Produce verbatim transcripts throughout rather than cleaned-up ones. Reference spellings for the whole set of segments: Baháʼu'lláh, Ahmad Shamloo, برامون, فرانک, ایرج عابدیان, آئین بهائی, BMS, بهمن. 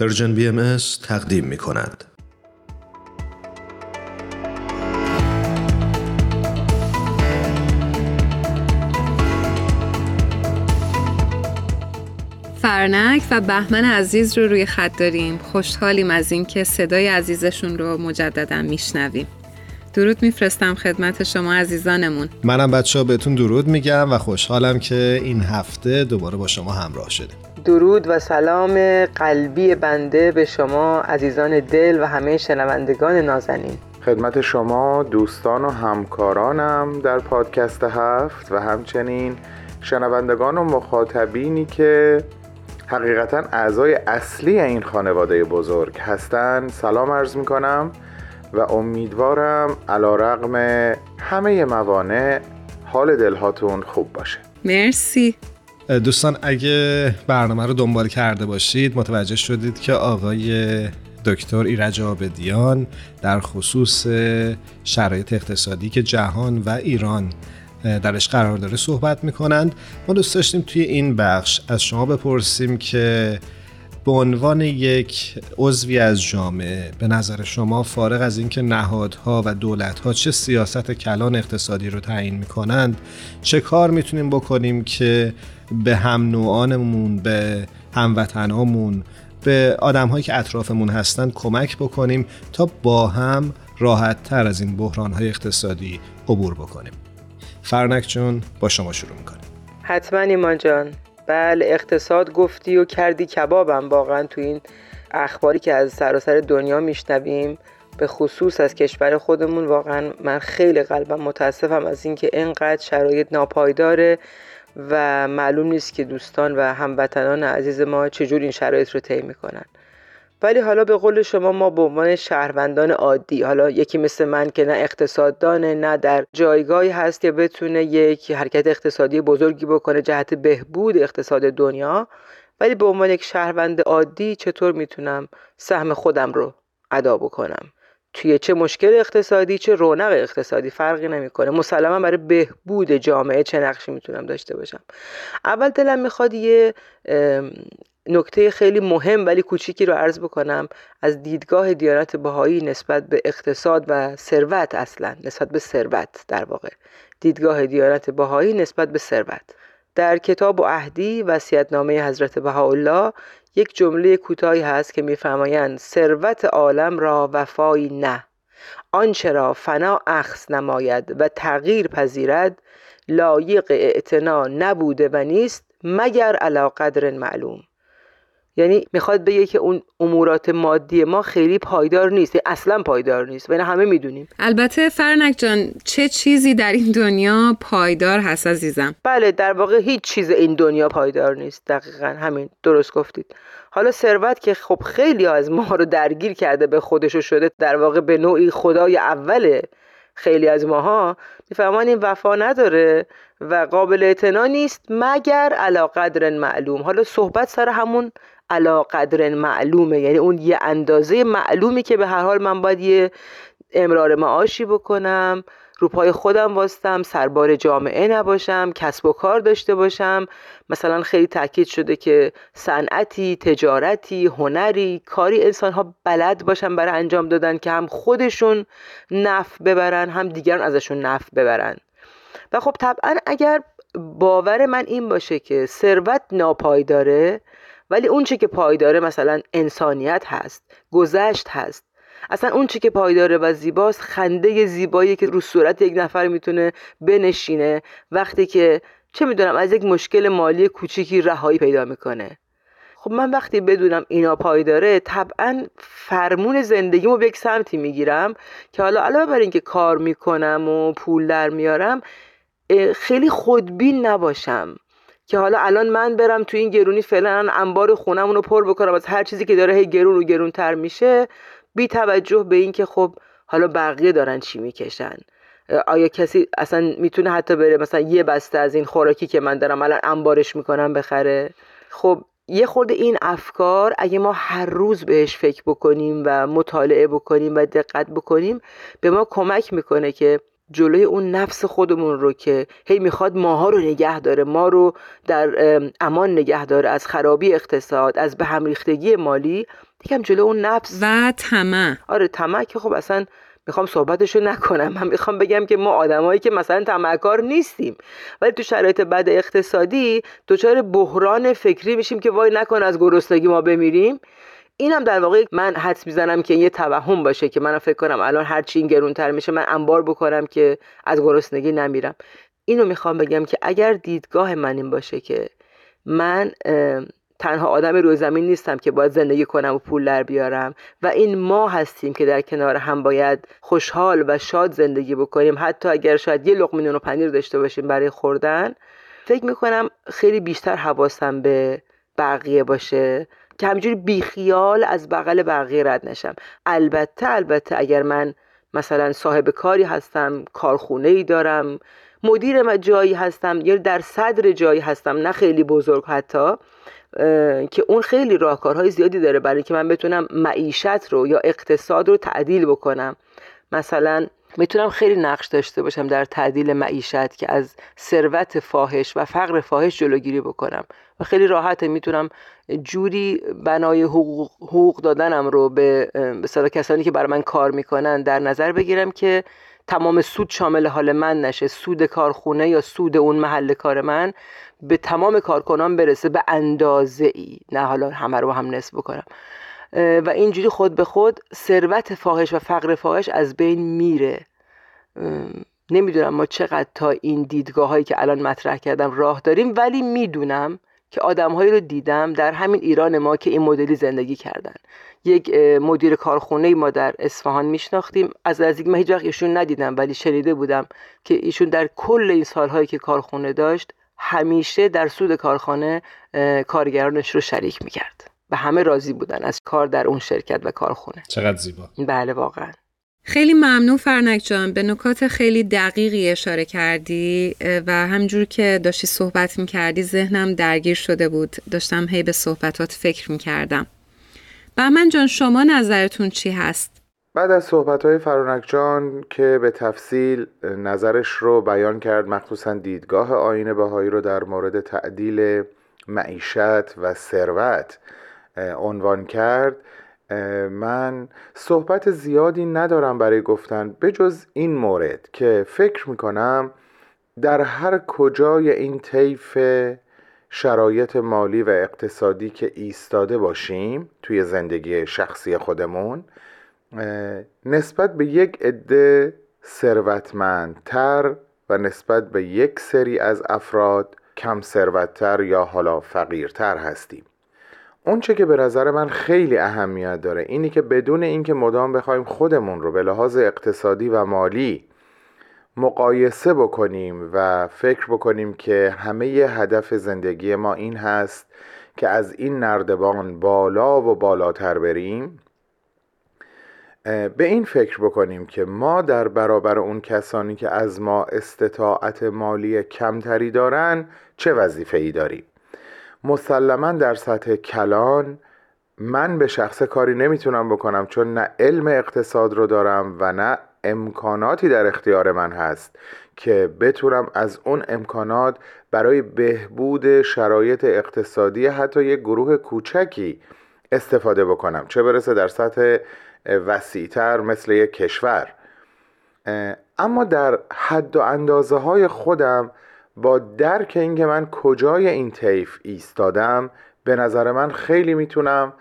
پرژن بی ام اس تقدیم می کند. فرانک و بهمن عزیز رو روی خط داریم. خوشحالیم از این که صدای عزیزشون رو مجددا میشنویم. درود میفرستم خدمت شما عزیزانمون. منم بچه‌ها بهتون درود میگم و خوشحالم که این هفته دوباره با شما همراه شدیم. درود و سلام قلبی بنده به شما عزیزان دل و همه شنوندگان نازنین. خدمت شما دوستان و همکارانم در پادکست هفت و همچنین شنوندگان و مخاطبینی که حقیقتاً اعضای اصلی این خانواده بزرگ هستند سلام عرض میکنم و امیدوارم علی‌رغم همه موانع حال دلهاتون خوب باشه. مرسی. دوستان اگه برنامه رو دنبال کرده باشید متوجه شدید که آقای دکتر ایرج عابدیان در خصوص شرایط اقتصادی که جهان و ایران درش قرار داره صحبت میکنند. ما دوست داشتیم توی این بخش از شما بپرسیم که به عنوان یک عضوی از جامعه به نظر شما فارغ از اینکه نهادها و دولتها چه سیاست کلان اقتصادی رو تعیین میکنند چه کار میتونیم بکنیم که به هم نوعانمون، به هموطنامون، به آدمهایی که اطرافمون هستند کمک بکنیم تا با هم راحت تر از این بحرانهای اقتصادی عبور بکنیم. فرانک جون با شما شروع میکنیم. حتما ایمان جان. بله اقتصاد گفتی و کردی کبابم. واقعا تو این اخباری که از سراسر دنیا میشنویم به خصوص از کشور خودمون واقعا من خیلی قلبم متاسفم از اینکه اینقدر شرایط ناپایداره و معلوم نیست که دوستان و هموطنان عزیز ما چجور این شرایط رو طی میکنن. ولی حالا به قول شما ما به عنوان شهروندان عادی، حالا یکی مثل من که نه اقتصاددانه نه در جایگاهی هست که بتونه یک حرکت اقتصادی بزرگی بکنه جهت بهبود اقتصاد دنیا، ولی به عنوان یک شهروند عادی چطور میتونم سهم خودم رو ادا بکنم؟ توی چه مشکل اقتصادی چه رونق اقتصادی فرقی نمیکنه. مسلما برای بهبود جامعه چه نقشی میتونم داشته باشم. اول دلم میخواد یه نکته خیلی مهم ولی کوچیکی رو عرض بکنم از دیدگاه دیانت بهایی نسبت به اقتصاد و ثروت، اصلا نسبت به ثروت. در واقع دیدگاه دیانت بهایی نسبت به ثروت در کتاب عهدی وصیت‌نامه حضرت بهاءالله یک جمله کوتاهی هست که می‌فرمایند ثروت عالم را وفایی نه، آنچه را فنا اخذ نماید و تغییر پذیرد لایق اعتنا نبوده و نیست مگر علی قدر معلوم. یعنی میخواد بگه که اون امورات مادی ما خیلی پایدار نیست، اصلا پایدار نیست و اینا همه میدونیم. البته فرانک جان چه چیزی در این دنیا پایدار هست عزیزم؟ بله در واقع هیچ چیز این دنیا پایدار نیست. دقیقاً همین، درست گفتید. حالا ثروت که خب خیلی از ما رو درگیر کرده به خودشو شده در واقع به نوعی خدای اوله خیلی از ماها، میفهمان این وفا نداره و قابل اعتنا نیست مگر علی قدر معلوم. حالا صحبت سر همون علا قدر معلومه، یعنی اون یه اندازه معلومی که به هر حال من باید یه امرار معاشی بکنم، رو پای خودم واستم، سربار جامعه نباشم، کسب و کار داشته باشم. مثلا خیلی تاکید شده که صنعتی، تجارتی، هنری، کاری انسان‌ها بلد باشن برای انجام دادن که هم خودشون نفع ببرن هم دیگران ازشون نفع ببرن. و خب طبعا اگر باور من این باشه که ثروت ناپایداره ولی اون چی که پایداره مثلا انسانیت هست، گذشت هست، اصلا اون چی که پایداره و زیباست خنده زیبایی که رو صورت یک نفر میتونه بنشینه وقتی که چه میدونم از یک مشکل مالی کوچیکی رهایی پیدا میکنه. خب من وقتی بدونم اینا پایداره طبعا فرمون زندگیمو به یک سمتی میگیرم که حالا علاوه بر این که کار میکنم و پول در میارم خیلی خودبین نباشم که حالا الان من برم تو این گرونی فعلا انبار خونمون رو پر بکنم از هر چیزی که داره هی گرون رو گرونتر میشه بی توجه به این که خب حالا بقیه دارن چی میکشن. آیا کسی اصلا میتونه حتی بره مثلا یه بسته از این خوراکی که من دارم الان انبارش میکنم بخره؟ خب یه خورده این افکار اگه ما هر روز بهش فکر بکنیم و مطالعه بکنیم و دقت بکنیم به ما کمک میکنه که جلوی اون نفس خودمون رو که هی میخواد ماها رو نگه داره، ما رو در امان نگه داره از خرابی اقتصاد، از به هم ریختگی مالی، یکم جلوی اون نفس و طمع. آره طمع که خب اصلا میخوام صحبتشو نکنم، من میخوام بگم که ما آدمایی که مثلا طمعکار نیستیم، ولی تو شرایط بد اقتصادی دچار بحران فکری میشیم که وای نکن از گرسنگی ما بمیریم. اینم در واقع من حدس میزنم که یه توهم باشه که من فکر کنم الان هرچی این گرونتر میشه من انبار بکنم که از گرسنگی نمیرم. اینو میخوام بگم که اگر دیدگاه من این باشه که من تنها آدم روی زمین نیستم که باید زندگی کنم و پول در بیارم و این ما هستیم که در کنار هم باید خوشحال و شاد زندگی بکنیم، حتی اگر شاید یه لقمه نون و پنیر داشته باشیم برای خوردن، فکر میکنم خیلی بیشتر حواسم به بقیه باشه که همینجوری بیخیال از بغل بقیه رد نشم. البته البته اگر من مثلا صاحب کاری هستم، کارخونه‌ای دارم، مدیر جایی هستم یا در صدر جایی هستم، نه خیلی بزرگ حتی، که اون خیلی راهکارهای زیادی داره برای که من بتونم معیشت رو یا اقتصاد رو تعدیل بکنم. مثلا میتونم خیلی نقش داشته باشم در تعدیل معیشت که از ثروت فاحش و فقر فاحش جلوگیری بکنم و خیلی راحت میتونم جوری بنای حقوق, حقوق دادنم رو به مثلا کسانی که برای من کار میکنن در نظر بگیرم که تمام سود شامل حال من نشه، سود کارخونه یا سود اون محل کار من به تمام کارکنان برسه به اندازه ای، نه حالا همه رو هم نصب بکنم و اینجوری خود به خود ثروت فاحش و فقر فاحش از بین میره. نمیدونم ما چقدر تا این دیدگاه هایی که الان مطرح کردم راه داریم، ولی میدونم که آدم هایی رو دیدم در همین ایران ما که این مدلی زندگی کردن. یک مدیر کارخونه ما در اصفهان میشناختیم، از نزدیک من هیچ وقت ایشون ندیدم ولی شنیده بودم که ایشون در کل این سالهایی که کارخونه داشت همیشه در سود کارخانه کارگرانش رو شریک میکرد و همه راضی بودن از کار در اون شرکت و کارخونه. چقدر زیبا. بله واقعا. خیلی ممنون فرانک جان، به نکات خیلی دقیقی اشاره کردی و همجور که داشتی صحبت میکردی ذهنم درگیر شده بود، داشتم هی به صحبتات فکر میکردم. بهمن جان شما نظرتون چی هست؟ بعد از صحبتهای فرانک جان که به تفصیل نظرش رو بیان کرد، مخصوصا دیدگاه آیین بهائی رو در مورد تعدیل معیشت و ثروت عنوان کرد، من صحبت زیادی ندارم برای گفتن به جز این مورد که فکر میکنم در هر کجای این طیف شرایط مالی و اقتصادی که ایستاده باشیم توی زندگی شخصی خودمون، نسبت به یک عده ثروتمندتر و نسبت به یک سری از افراد کم ثروتتر یا حالا فقیرتر هستیم. اون چه که به نظر من خیلی اهمیت داره اینی که بدون اینکه مدام بخوایم خودمون رو به لحاظ اقتصادی و مالی مقایسه بکنیم و فکر بکنیم که همه هدف زندگی ما این هست که از این نردبان بالا و بالاتر بریم، به این فکر بکنیم که ما در برابر اون کسانی که از ما استطاعت مالی کمتری دارن چه وظیفه‌ای داریم. مسلماً در سطح کلان من به شخص کاری نمیتونم بکنم چون نه علم اقتصاد رو دارم و نه امکاناتی در اختیار من هست که بتونم از اون امکانات برای بهبود شرایط اقتصادی حتی یک گروه کوچکی استفاده بکنم، چه برسه در سطح وسیع‌تر مثل یک کشور. اما در حد و اندازه های خودم با درک این که من کجای این طیف ایستادم، به نظر من خیلی میتونم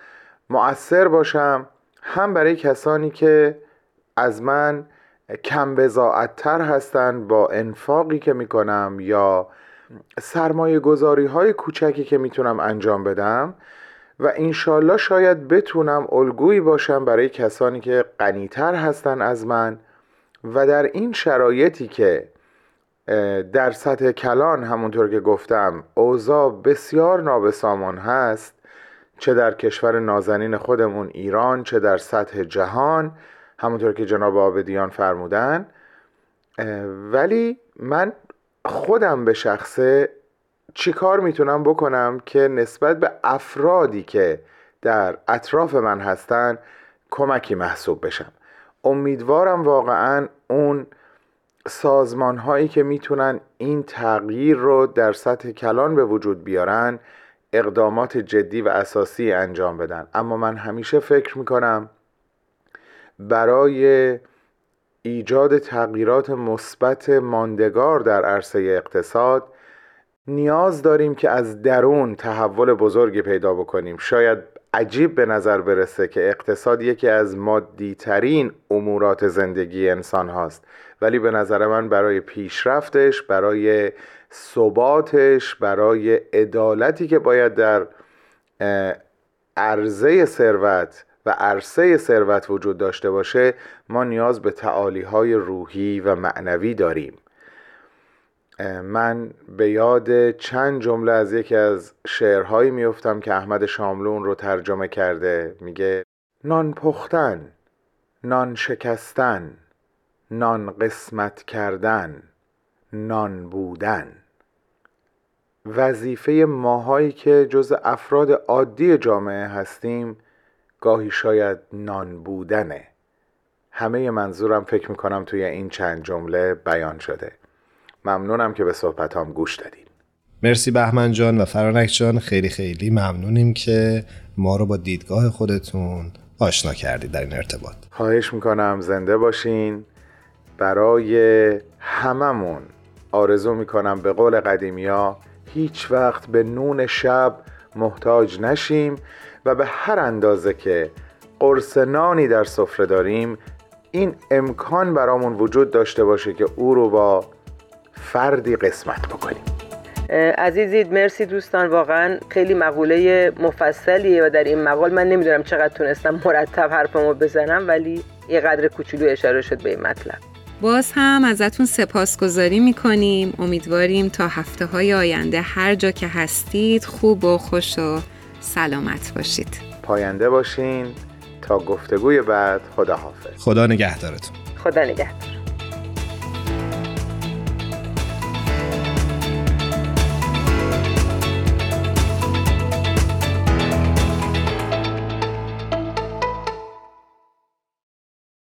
مؤثر باشم، هم برای کسانی که از من کم بضاعت‌تر هستن با انفاقی که میکنم یا سرمایه گذاری های کوچکی که میتونم انجام بدم، و انشالله شاید بتونم الگویی باشم برای کسانی که غنی‌تر هستن از من و در این شرایطی که در سطح کلان همونطور که گفتم اوضاع بسیار نابسامان هست، چه در کشور نازنین خودمون ایران چه در سطح جهان همونطور که جناب عابدیان فرمودن، ولی من خودم به شخصه چی کار میتونم بکنم که نسبت به افرادی که در اطراف من هستن کمکی محسوب بشم. امیدوارم واقعا اون سازمان هایی که میتونن این تغییر رو در سطح کلان به وجود بیارن اقدامات جدی و اساسی انجام بدن. اما من همیشه فکر میکنم برای ایجاد تغییرات مثبت ماندگار در عرصه اقتصاد نیاز داریم که از درون تحول بزرگی پیدا بکنیم. شاید عجیب به نظر برسه که اقتصاد یکی از مادی ترین امورات زندگی انسان هاست، ولی به نظر من برای پیشرفتش، برای ثباتش، برای عدالتی که باید در عرضه ثروت و عرصه ثروت وجود داشته باشه، ما نیاز به تعالیهای روحی و معنوی داریم. من به یاد چند جمله از یکی از شعرهایی میفتم که احمد شاملو اون رو ترجمه کرده. میگه نان پختن، نان شکستن، نان قسمت کردن، نان بودن. وظیفه ماهایی که جز افراد عادی جامعه هستیم گاهی شاید نان بودنه. همه منظورم فکر میکنم توی این چند جمله بیان شده. ممنونم که به صحبتام گوش دادین. مرسی بهمن جان و فرانک جان، خیلی خیلی ممنونیم که ما رو با دیدگاه خودتون آشنا کردید در این ارتباط. خواهش میکنم، زنده باشین. برای هممون آرزو میکنم به قول قدیمیا هیچ وقت به نون شب محتاج نشیم و به هر اندازه که قرص نانی در سفره داریم این امکان برامون وجود داشته باشه که او رو با فردی قسمت بکنیم. عزیزید مرسی دوستان، واقعا خیلی مقوله مفصلیه و در این مقال من نمیدونم چقدر تونستم مرتب حرفمو بزنم، ولی یه قدر کوچولو اشاره شد به این مطلب. باز هم ازتون سپاسگزاری میکنیم. امیدواریم تا هفته های آینده هر جا که هستید خوب و خوش و سلامت باشید. پاینده باشین تا گفتگوی بعد. خداحافظ. خدا نگهدارتون. خدا نگهدار.